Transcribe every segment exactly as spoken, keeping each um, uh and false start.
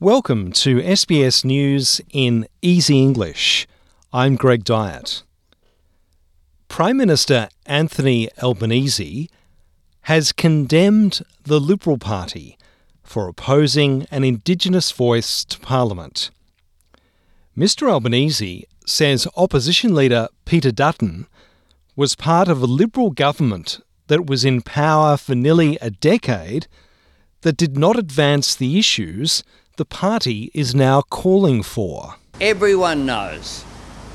Welcome to S B S News in Easy English. I'm Greg Dyett. Prime Minister Anthony Albanese has condemned the Liberal Party for opposing an Indigenous voice to Parliament. Mister Albanese says opposition leader Peter Dutton was part of a Liberal government that was in power for nearly a decade that did not advance the issues the party is now calling for. Everyone knows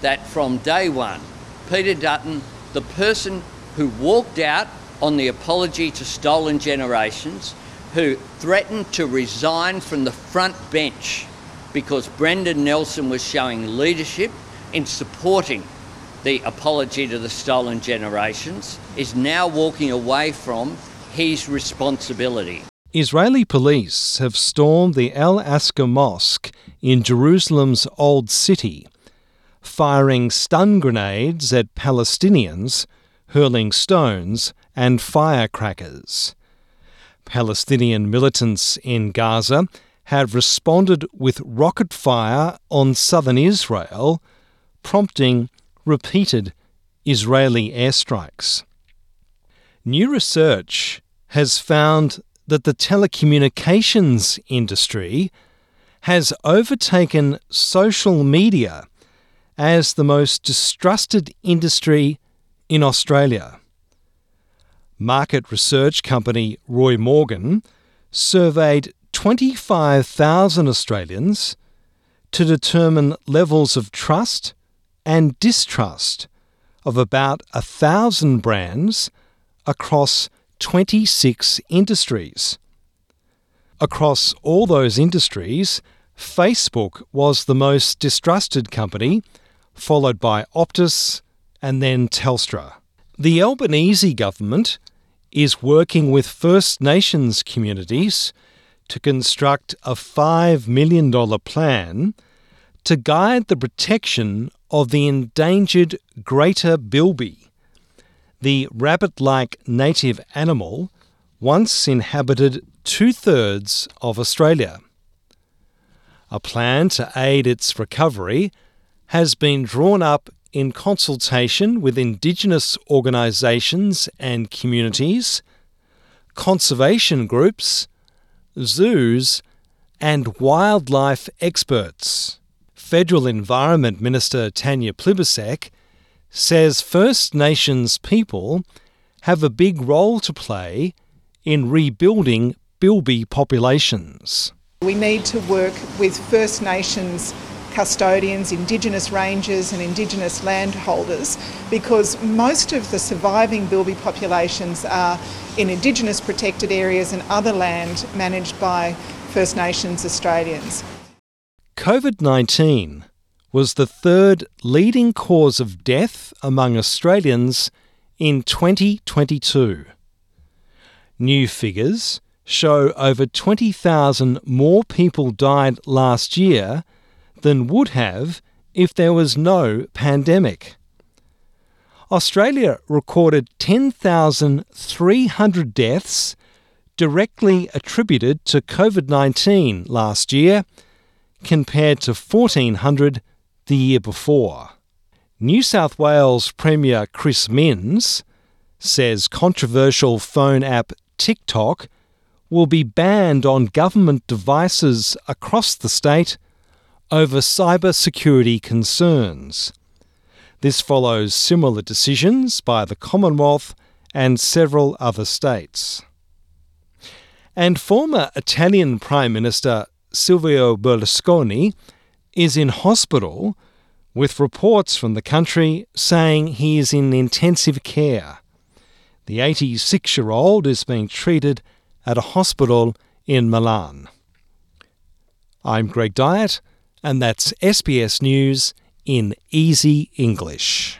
that from day one, Peter Dutton, the person who walked out on the apology to stolen generations, who threatened to resign from the front bench because Brendan Nelson was showing leadership in supporting the apology to the stolen generations, is now walking away from his responsibility. Israeli police have stormed the Al-Aqsa Mosque in Jerusalem's Old City, firing stun grenades at Palestinians, hurling stones and firecrackers. Palestinian militants in Gaza have responded with rocket fire on southern Israel, prompting repeated Israeli airstrikes. New research has found that the telecommunications industry has overtaken social media as the most distrusted industry in Australia. Market research company Roy Morgan surveyed twenty-five thousand Australians to determine levels of trust and distrust of about one thousand brands across twenty-six industries. Across all those industries, Facebook was the most distrusted company, followed by Optus and then Telstra. The Albanese government is working with First Nations communities to construct a five million dollars plan to guide the protection of the endangered Greater Bilby, the rabbit-like native animal once inhabited two-thirds of Australia. A plan to aid its recovery has been drawn up in consultation with Indigenous organisations and communities, conservation groups, zoos and wildlife experts. Federal Environment Minister Tanya Plibersek says First Nations people have a big role to play in rebuilding Bilby populations. We need to work with First Nations custodians, Indigenous rangers and Indigenous landholders, because most of the surviving Bilby populations are in Indigenous protected areas and other land managed by First Nations Australians. COVID nineteen was the third leading cause of death among Australians in twenty twenty-two. New figures show over twenty thousand more people died last year than would have if there was no pandemic. Australia recorded ten thousand three hundred deaths directly attributed to COVID nineteen last year, compared to fourteen hundred the year before. New South Wales Premier Chris Minns says controversial phone app TikTok will be banned on government devices across the state over cybersecurity concerns. This follows similar decisions by the Commonwealth and several other states. And former Italian Prime Minister Silvio Berlusconi is in hospital, with reports from the country saying he is in intensive care. The eighty-six-year-old is being treated at a hospital in Milan. I'm Greg Dyett, and that's S B S News in Easy English.